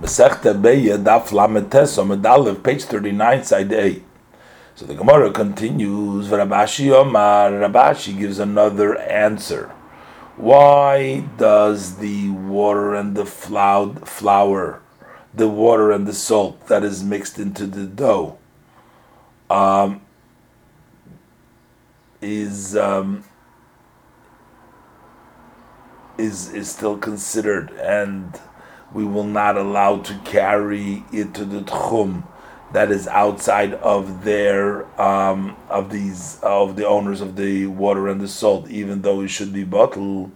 Masechta Beya Daf Lametes Amud Aleph, page 39, side A. So the Gemara continues. Rabashi Omar. Rabashi gives another answer. Why does the water and the flour, the water and the salt that is mixed into the dough, is still considered, and we will not allow to carry it to the Tchum that is outside of their of the owners of the water and the salt, even though it should be bottled,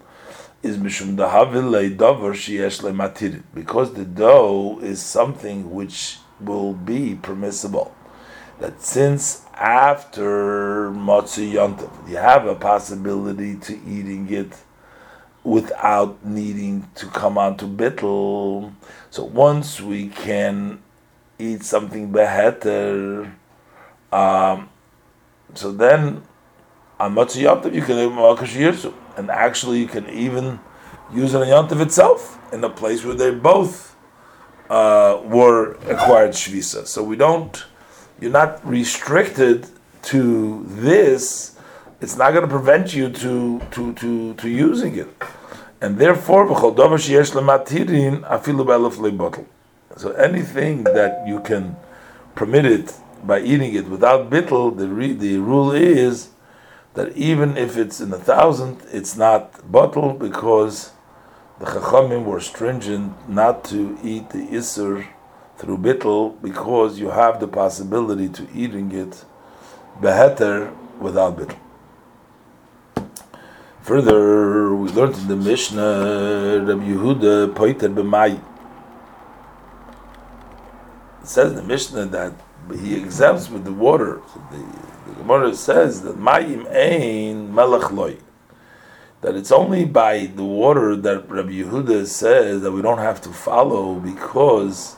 is mishum dahavile davar sheyesh lematirit, because the dough is something which will be permissible. That since after Motsu Yantov you have a possibility to eating it without needing to come on to bitl, so once we can eat something beheter, so then on Motsu Yantov you can eat Makash Yirsu, and actually you can even use it on Yantov itself in a place where they both were acquired Shvisa. So we don't, you're not restricted to this. It's not going to prevent you to using it, and therefore, so anything that you can permit it by eating it without bitl, the rule is that even if it's in 1,000, it's not bottle, because the Chachamim were stringent not to eat the iser through bitl, because you have the possibility to eating it beheter without bitl. Further, we learned in the Mishnah, Rabbi Yehuda poiter b'mai. It says in the Mishnah that he exempts with the water. So the Gemara says that mayim ein melech loy, that it's only by the water that Rabbi Yehuda says that we don't have to follow, because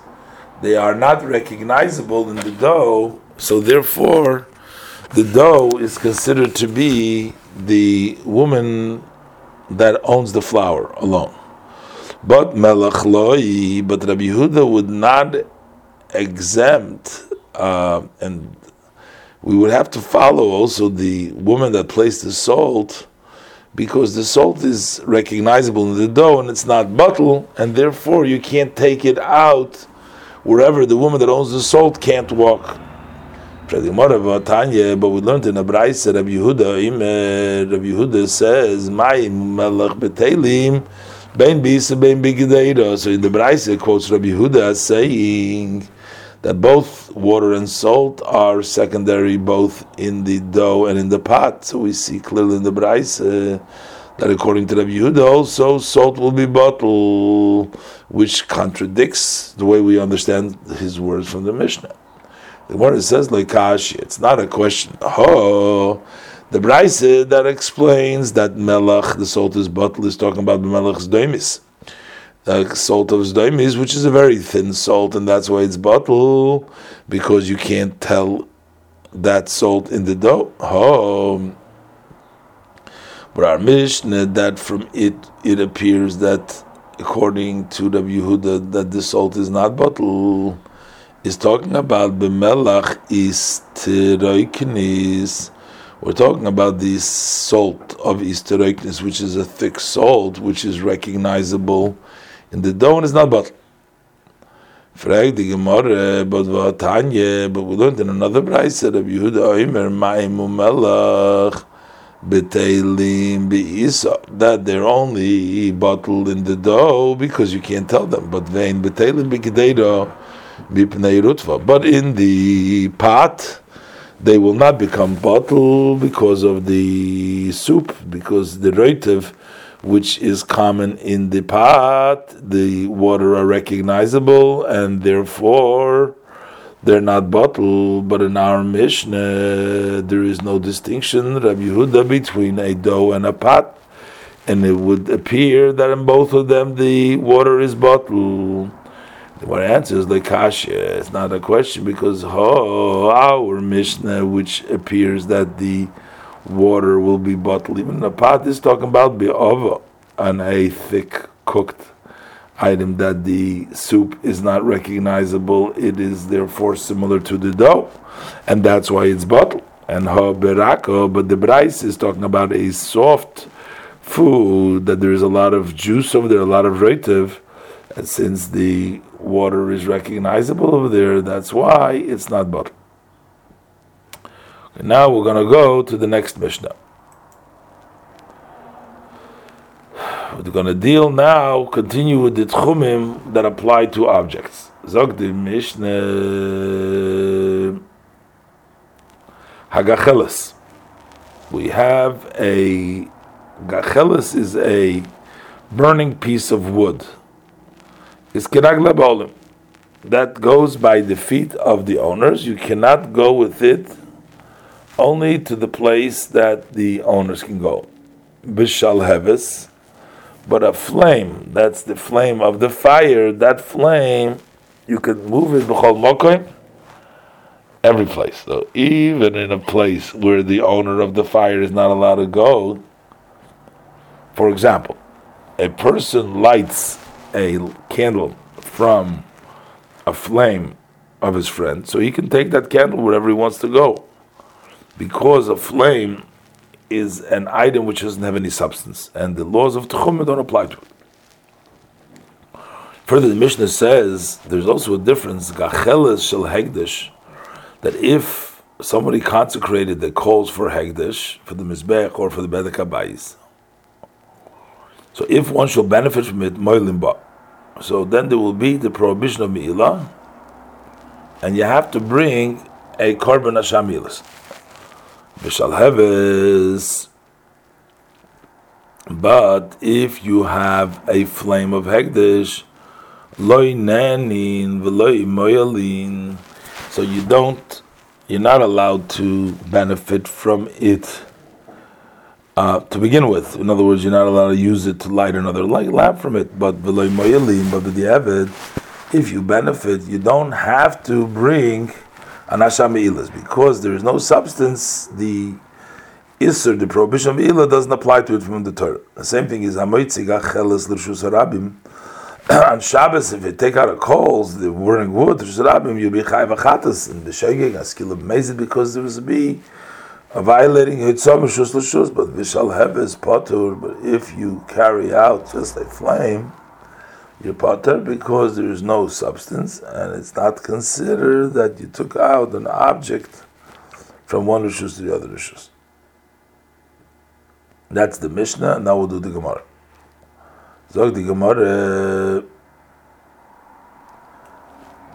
they are not recognizable in the dough. So therefore, the dough is considered to be the woman that owns the flour alone. But Melech Loi, but Rabbi Yehuda would not exempt, and we would have to follow also the woman that placed the salt, because the salt is recognizable in the dough and it's not bottle, and therefore you can't take it out wherever the woman that owns the salt can't walk. But we learned in a Brayse that Rabbi Yehuda says, so in the Brayse quotes Rabbi Yehuda saying that both water and salt are secondary, both in the dough and in the pot. So we see clearly in the Brayse that according to Rabbi Yehuda also salt will be bottle, which contradicts the way we understand his words from the Mishnah. The word says like kashi, it's not a question. Oh, the Brayse that explains that melach, the salt is bottle, is talking about the melach Zdoimis, the salt of Zdoimis, which is a very thin salt, and that's why it's bottle, because you can't tell that salt in the dough. Oh, but our Mishnah, that from it appears that according to Rabbi Yehuda that the salt is not bottle, is talking about b'melach istereiknis. We're talking about the salt of istereiknis, which is a thick salt, which is recognizable in the dough and is not bottle. Frag the Gemara, but we learned in another Brayse of Yehuda Omer ma'im u'melach b'teilim b'isa, that they're only bottled in the dough because you can't tell them. But vein b'teilim b'kideiro, but in the pot they will not become bottle because of the soup, because the roitev, which is common in the pot, the water are recognizable, and therefore they're not bottle. But in our Mishnah there is no distinction, Rabbi Yehuda, between a dough and a pot, and it would appear that in both of them the water is bottle. What answer is the kasha? It's not a question, because our Mishnah, which appears that the water will be bottled even in the pot, is talking about be'ova, on a thick cooked item that the soup is not recognizable, it is therefore similar to the dough, and that's why it's bottled. And ha-beraka, but the Brayse is talking about a soft food that there is a lot of juice over there, a lot of rotiv, and since the water is recognizable over there, that's why it's not bottled. Okay, now we're going to go to the next Mishnah. We're going to deal now, continue with the Tchumim that apply to objects. Zog the Mishnah HaGacheles. We have a Gacheles is a burning piece of wood. It's Kenag Labolim. That goes by the feet of the owners. You cannot go with it only to the place that the owners can go. B'shalhevis. But a flame, that's the flame of the fire, that flame, you can move it b'chol mokoim, every place. So even in a place where the owner of the fire is not allowed to go, for example, a person lights a candle from a flame of his friend, so he can take that candle wherever he wants to go, because a flame is an item which doesn't have any substance, and the laws of Tchum don't apply to it. Further, the Mishnah says there's also a difference, Gacheles shel hegdash, that if somebody consecrated the coals for hegdash, for the mizbech or for the bedek habayis, so if one shall benefit from it, moilimba, so then there will be the prohibition of me'ilah, and you have to bring a korban ashamilis. But if you have a flame of hekdesh, loy nanin v'loy moyalin, so you're not allowed to benefit from it to begin with. In other words, you're not allowed to use it to light another lamp from it. But v'loy moyalin, but b'diavad, if you benefit, you don't have to bring an asha meilas, because there is no substance, the iser, the prohibition of ilah, doesn't apply to it from the Torah. The same thing is hamoytziga chelis lirshusarabim. On Shabbos, if you take out the coals, the burning wood, lirshusarabim, you'll be chayvachatas in the shegeg askil of mezid, because there will be a violating hitzom rishus lirshus. But v'shalhevis potur. But if you carry out just a flame, you're potter, because there is no substance, and it's not considered that you took out an object from one rishus to the other rishus. That's the Mishnah. Now we'll do the Gemara. Zog the Gemara.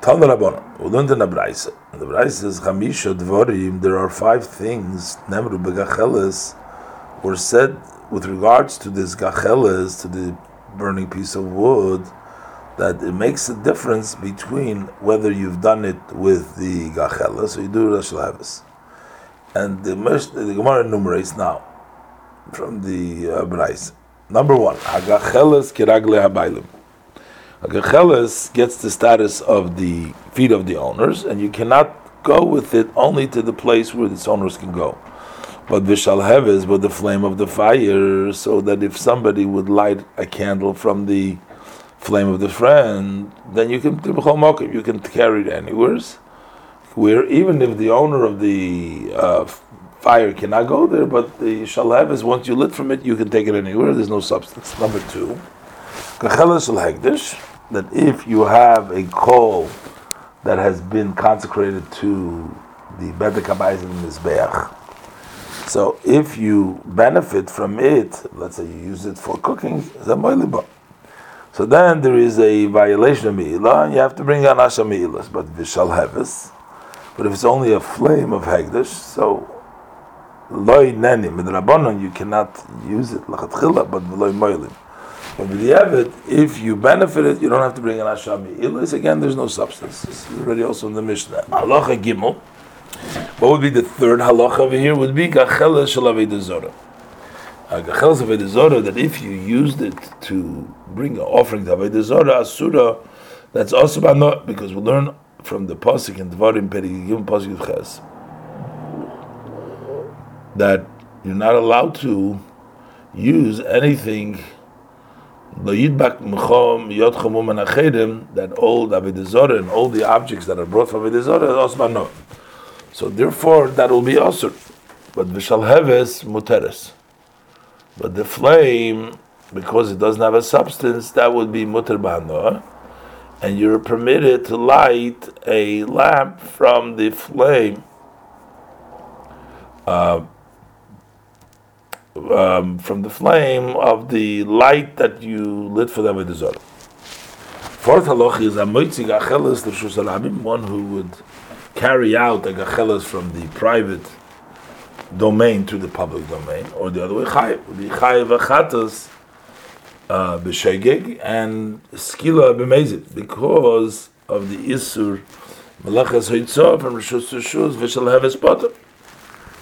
Tal Rabbanon. We learned in the Brayse. The Brayse says, "Chamisha dvarim." There are 5 things nemru begacheles were said with regards to this gacheles, to the burning piece of wood, that it makes a difference between whether you've done it with the gacheles or you do it as shalhevis. And the Gemara enumerates now from the Brayse. Number 1, hagacheles kiragle habaylim. Hagacheles gets the status of the feet of the owners, and you cannot go with it only to the place where its owners can go. But vishalheves, but the flame of the fire, so that if somebody would light a candle from the flame of the friend, then you can carry it anywhere, where even if the owner of the fire cannot go there, but the shalheves, once you lit from it, you can take it anywhere. There's no substance. Number 2, gacheles hekdesh, that if you have a coal that has been consecrated to the bedek habayis and mizbeach. So if you benefit from it, let's say you use it for cooking, so then there is a violation of me'ilah, and you have to bring an asha meilas. But vishalhevis, but if it's only a flame of hegdash, so loy neni midrabanon, you cannot use it lachatchila, but v'loy moilim. But if you benefit it, you don't have to bring an asha meilas. Again, there's no substance. This is already also in the Mishnah. Halacha gimel. What would be the third halacha over here? Would be gacheles Shalavei Dezora. Gacheles avedezor, that if you used it to bring an offering to avedezor, asura, that's also about not, because we learn from the pasuk in Dvarim Perigim pasuk of Ches that you're not allowed to use anything that all avedezor and all the objects that are brought from avedezor are osmano. So therefore, that will be osur. But the shalhevis muteres. But the flame, because it doesn't have a substance, that would be muter b'hanor, and you're permitted to light a lamp from the flame, from the flame of the light that you lit for the avedezor. Fourth halacha is hamoytziga chelis lirshusarabim, one who would carry out a gacheles from the private domain to the public domain, or the other way, chayvachatas b'shegeg and skila b'mezid, because of the isur melachas hoitzav and rishus rishus v'shalheves poter.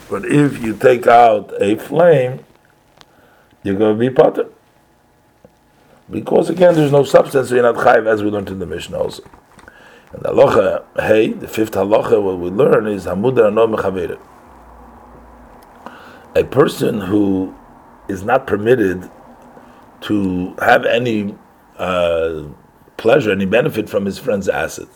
But if you take out a flame, you're going to be poter, because again there's no substance, so you're not chayv, as we learned in the Mishnah also. And the halacha hey, the fifth halacha, what we learn is hamudar no mechaveira. A person who is not permitted to have any pleasure, any benefit from his friend's asset.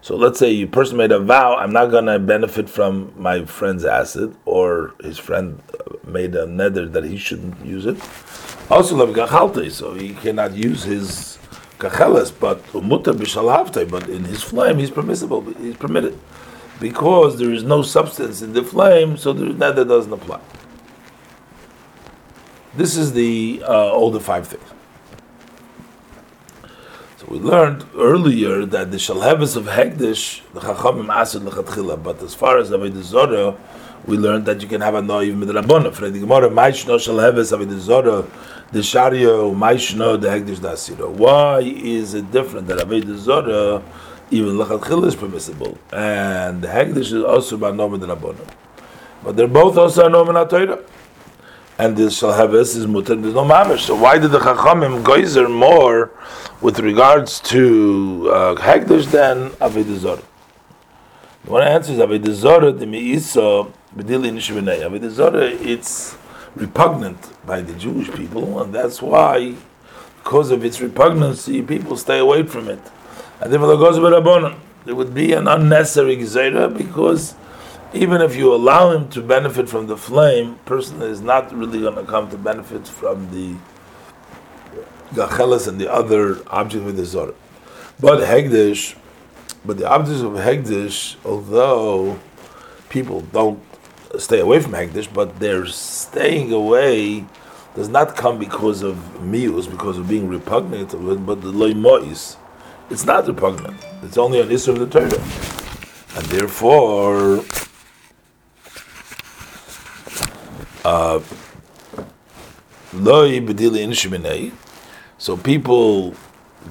So let's say a person made a vow, I'm not going to benefit from my friend's asset, or his friend made a neder that he shouldn't use it. Also, so he cannot use his gacheles, but in his flame he's permissible, he's permitted. Because there is no substance in the flame, so the neder doesn't apply. This is the all the five things. So we learned earlier that the shalhevis of hekdesh, the Chachamim asur lechatchila, but as far as avedezor, we learned that you can have a no even midrabbanan. For the Gemara, Ma'ishno shalhevis avedezor, the shario Ma'ishno the hekdesh dasiro. Why is it different that avedezor? Even lechatchila is permissible, and the hegdash is also by nomen d'rabbanan. But they're both also nomen ha'torah, and the shalhevis is mutar. There's no mamish. So why did the Chachamim geyser more with regards to hegdash than avedezor? The one answer is avedezor the meisa bedil inishvenei. Avedezor it's repugnant by the Jewish people, and that's why, because of its repugnancy, people stay away from it. And therefore, there would be an unnecessary gezeira, because even if you allow him to benefit from the flame, person is not really going to come to benefit from the gacheles and the other object with the zor. But the objects of hegdash, although people don't stay away from hegdash, but their staying away does not come because of mius, because of being repugnant to it, but the loimois. It's not repugnant. It's only an issue of the Torah, and therefore, so people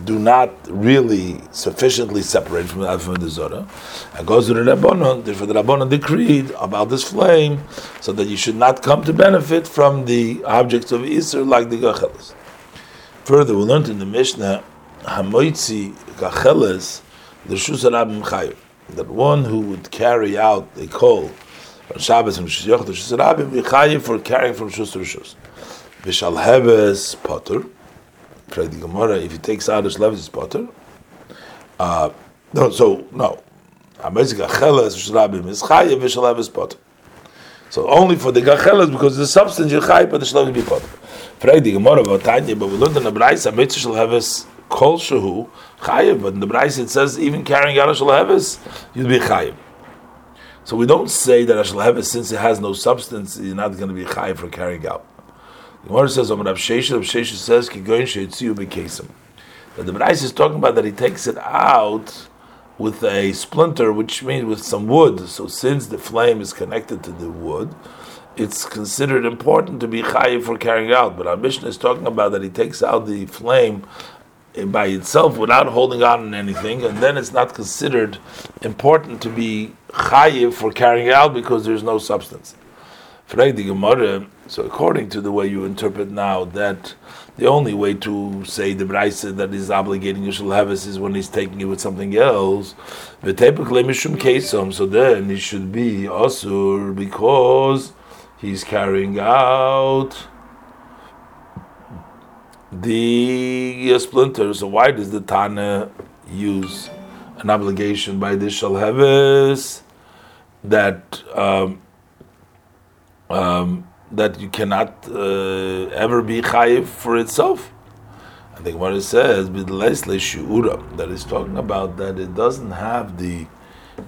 do not really sufficiently separate from the Zorah, and goes to the Rabbanon. Therefore, the Rabbanon decreed about this flame, so that you should not come to benefit from the objects of Isser like the Gacheles. Further, we learned in the Mishnah. Hamoitzi gacheles lirshusarabim chayav, that one who would carry out a call on Shabbos and Shishyoch lirshusarabim be chayav for carrying from Shus to Rishus. V'shalheves poter. Pray the Gemara, if he takes out his levis, it's poter. Hamoitzi gacheles lirshusarabim is chayav v'shalheves poter. So only for the gacheles, because the substance you chayav, but the shalheves be poter. Pray the Gemara, but we learned in the Brayse hamoitzi shalheves kol shehu chayiv, but in the Brayse it says even carrying out a shalhevis you'd be chayiv. So we don't say that a shalhevis, since it has no substance, you're not going to be chayiv for carrying out. The Gemara says Rav Sheisha says ki goyin sheitziu bekesem, that the Brayse is talking about that he takes it out with a splinter, which means with some wood. So since the flame is connected to the wood, it's considered important to be chayiv for carrying out. But our Mishnah is talking about that he takes out the flame by itself without holding on to anything, and then it's not considered important to be chayiv for carrying out because there's no substance. So according to the way you interpret now, that the only way to say the Brayse that is obligating you shalhevis is when he's taking it with something else. So then it should be asur because he's carrying out the splinters. So why does the Tana use an obligation by the shalhevis that that you cannot ever be chayiv for itself? I think what it says, that is talking about that it doesn't have the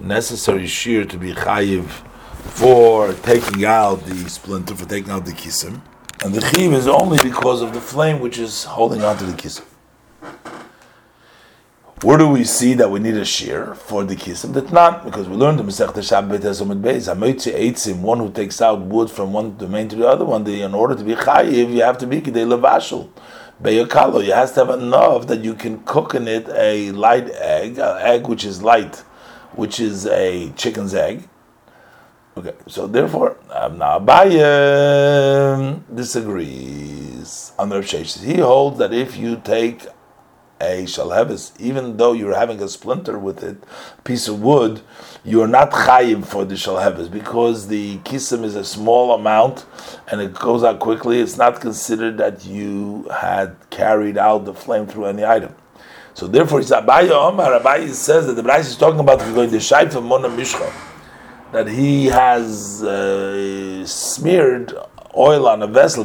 necessary shear to be chayiv for taking out the splinter, for taking out the kisim. And the chiv is only because of the flame which is holding onto the kisim. Where do we see that we need a shear for the kisim? That's not, because we learned the Masechta Shabbat Ezomid Beis, hamoytziga chelis, one who takes out wood from one domain to the other one, in order to be chayiv, you have to be kidei levashel. Beyokalo, you have to have enough that you can cook in it a light egg, an egg which is light, which is a chicken's egg. Okay, so therefore, now Abaye disagrees on the Rav Sheshes. He holds that if you take a shalhevis, even though you're having a splinter with it, piece of wood, you are not chayiv for the shalhevis because the kisim is a small amount and it goes out quickly. It's not considered that you had carried out the flame through any item. So therefore, Abaye says that the Brayse is talking about going to shayfa mona mishcha, that he has smeared oil on a vessel,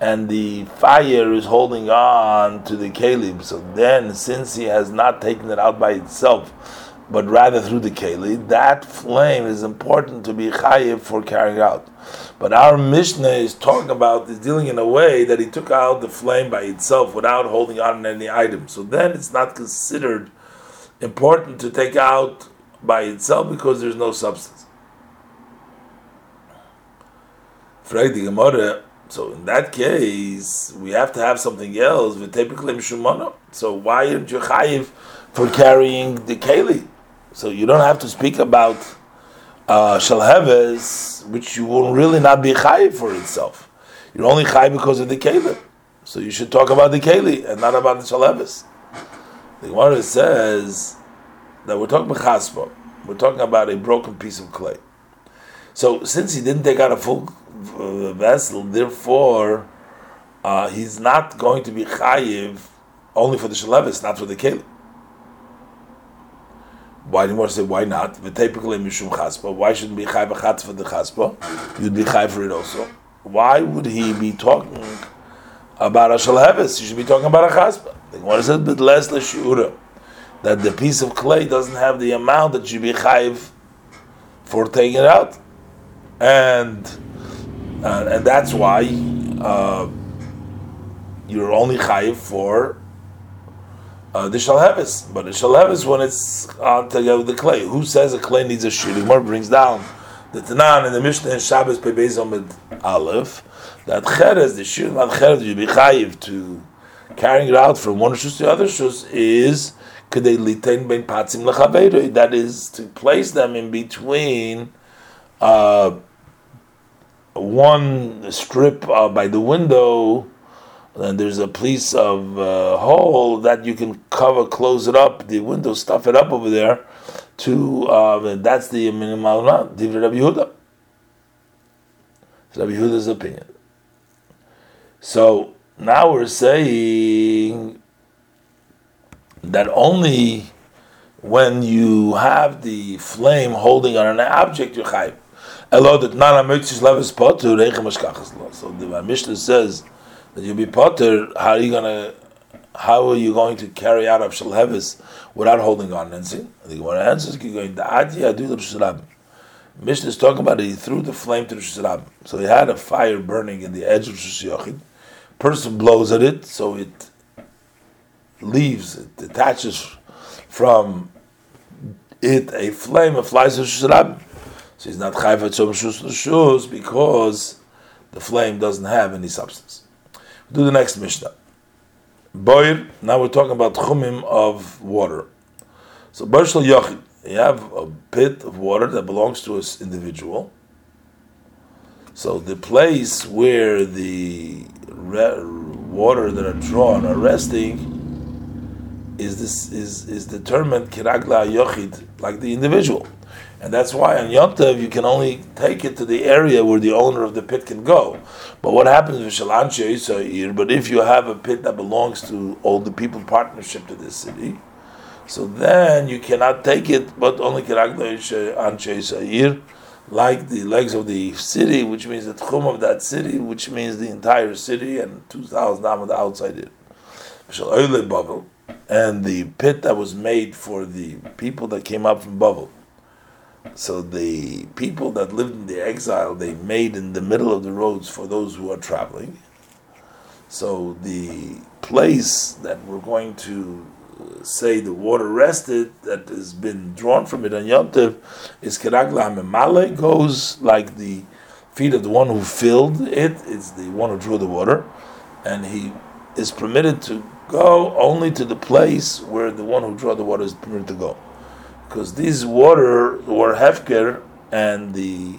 and the fire is holding on to the keli. So then, since he has not taken it out by itself, but rather through the keli, that flame is important to be chayiv for carrying out. But our Mishnah is talking about, is dealing in a way that he took out the flame by itself without holding on to any item. So then it's not considered important to take out by itself because there's no substance. So in that case, we have to have something else. So why aren't you chayiv for carrying the keli? So you don't have to speak about shalheves, which you will really not be chayiv for itself. You're only chayiv because of the keli. So you should talk about the keli and not about the shalheves. The Gemara says that we're talking about chaspa. We're talking about a broken piece of clay. So since he didn't take out a full vessel, therefore he's not going to be chayiv only for the shalavis, not for the keli. Why did Moshe say why not? V'tepikle mishum chaspa. Why shouldn't be chayvachatas for the chaspa? You'd be chayiv for it also. Why would he be talking about a shalavis? He should be talking about a chaspa. The Gemara says bitl leshiura, that the piece of clay doesn't have the amount that you be chayiv for taking it out, and that's why you're only chayiv for the shalhevis. But the shalhevis, when it's on together with the clay, who says a clay needs a shear? The Gemara brings down the Tanan and the Mishnah in Shabbos Pebezom and Aleph that cheres, the shear not cheres, you be chayiv to carrying it out from one shus to the other shus is that is to place them in between one strip by the window, and there's a piece of hole that you can cover, close it up, the window, stuff it up over there, to that's the minimal divrei Rabbi Yehuda. It's Rabbi Yehuda's opinion. So now we're saying that only when you have the flame holding on an object, you're chayiv. So the Mishnah says that you'll be potter. How are you going to carry out of shalhevis without holding on? And see, the Gemara answers, Mishnah is talking about it, he threw the flame to the rishusarabim. So he had a fire burning in the edge of rishus. Person blows at it, so it leaves, it detaches from it a flame, it flies to Shusharab. So he's not chayv at Shusharab because the flame doesn't have any substance. We'll do the next Mishnah. Boir, now we're talking about Tchumim of water. So Boir Shal Yochid, you have a pit of water that belongs to an individual. So the place where the water that are drawn are resting is determined kiragla yochid, like the individual, and that's why on Yom Tov you can only take it to the area where the owner of the pit can go. But what happens with Shalanche Yisrael? But if you have a pit that belongs to all the people partnership to this city, so then you cannot take it, but only kiragla Shalanche Yisrael, like the legs of the city, which means the Tchum of that city, which means the entire city and 2,000 amot outside it. And the pit that was made for the people that came up from Babel. So the people that lived in the exile, they made in the middle of the roads for those who are traveling. So the place that we're going to say the water rested, that has been drawn from it on Yom Tov, is Keragla HaMemale, goes like the feet of the one who filled it, it's the one who drew the water, and he is permitted to go only to the place where the one who drew the water is permitted to go. Because these water were hefkir, and the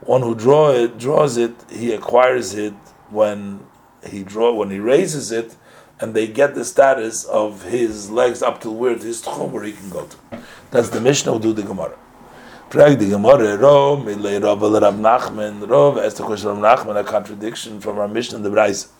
one who draws it, he acquires it when he raises it, and they get the status of his legs up to where his tchum, where he can go to. That's the Mishnah who do the Gemara. Prag the Gemara, Rov, Milei Rov, Rav Nachman, Rov, as the question of Rav Nachman, a contradiction from our Mishnah, the Brayse.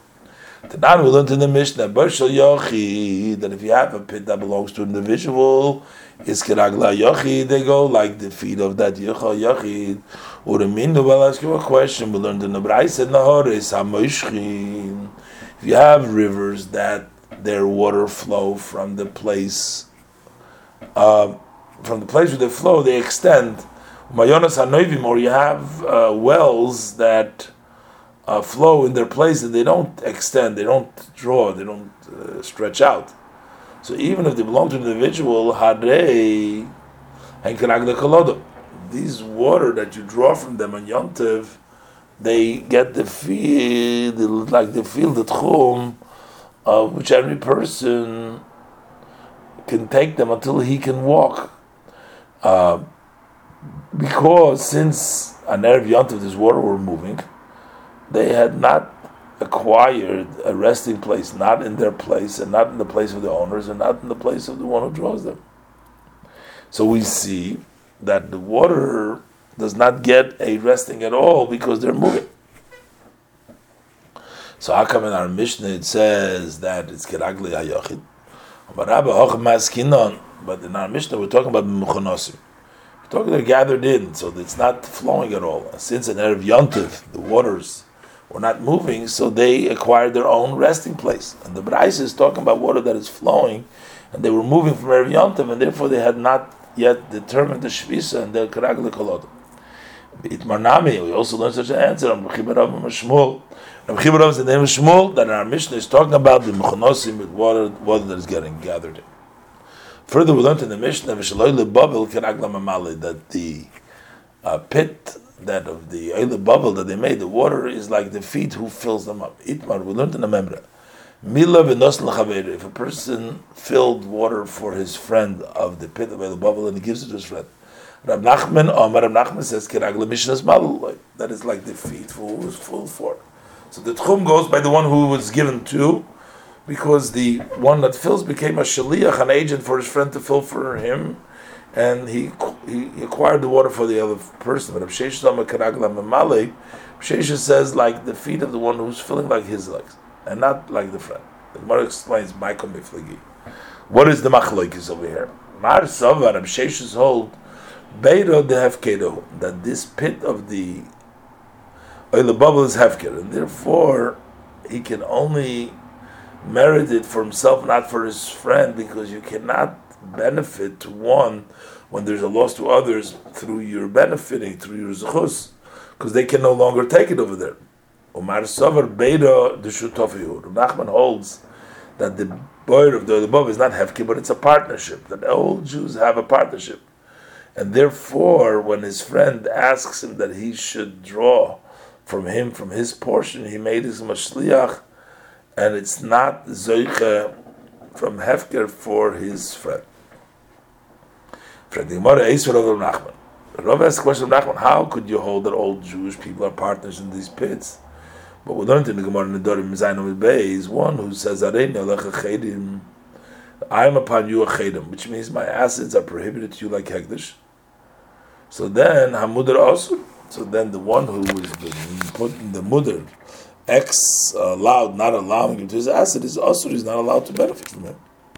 Tanan, we learned in the Mishnah, Bershal Yochi, that if you have a pit that belongs to an individual, is Kiragla Yochi, they go like the feet of that Yochal Yochi. Ureminu, well, ask you a question, we learned in the Brayse, Nahoris, Hamoyshchin. If you have rivers that their water flow from the place where they flow, they extend. Or you have wells that flow in their place and they don't extend, they don't draw, they don't stretch out. So even if they belong to an individual, these water that you draw from them on Yom Tov, they get the field, like the field at home, of which every person can take them until he can walk. Because since on Erev Yontif this water were moving, they had not acquired a resting place, not in their place, and not in the place of the owners, and not in the place of the one who draws them. So we see that the water does not get a resting at all because they're moving. So how come in our Mishnah it says that it's Kiragli HaYochid? But in our Mishnah we're talking about Machnosim. We're talking they're gathered in, so it's not flowing at all. Since in Erev Yontif the waters were not moving, so they acquired their own resting place. And the Brayse is talking about water that is flowing, and they were moving from Erev Yontif, and therefore they had not yet determined the Shvisa and their Kiragli Kolodot. It Marnami, we also learned such an answer on Rabbi Yehuda is the name of Shmuel, that our Mishnah is talking about the Machnosim with water that is getting gathered in. Further, we learned in the Mishnah that the pit that of the Eile Babel that they made, the water is like the feet who fills them up. Itmar, we learned in the Memra, if a person filled water for his friend of the pit of Eile Babel and he gives it to his friend, Rab Nachman says that is like the feet for who is full for. So the tchum goes by the one who was given to, because the one that fills became a shaliach, an agent for his friend to fill for him, and he acquired the water for the other person. But Rabbi Sheisha says like the feet of the one who's filling, like his legs, and not like the friend. The Gemara explains Michael Miflegi. What is the machlokes over here? Mar Sava, Rabbi Sheisha's hold, that this pit of the oil bubble is hefker, and therefore he can only merit it for himself, not for his friend, because you cannot benefit to one when there's a loss to others through your benefiting, through your zchus, because they can no longer take it over there. Omar Sover Beira the Shutofihu. Nachman holds that the boyer of the oil bubble is not hefker, but it's a partnership, that all Jews have a partnership. And therefore, when his friend asks him that he should draw from him, from his portion, he made his mashliach, and it's not zoiche from hefker for his friend. Rav asked the question of Nachman, how could you hold that all Jewish people are partners in these pits? But we learned in the Gemara, one who says, I am upon you a chedem, which means my assets are prohibited to you like hekdesh. So then hamudr also. So then the one who is putting the mudr, not allowing him to his asset, is also not allowed to benefit from him.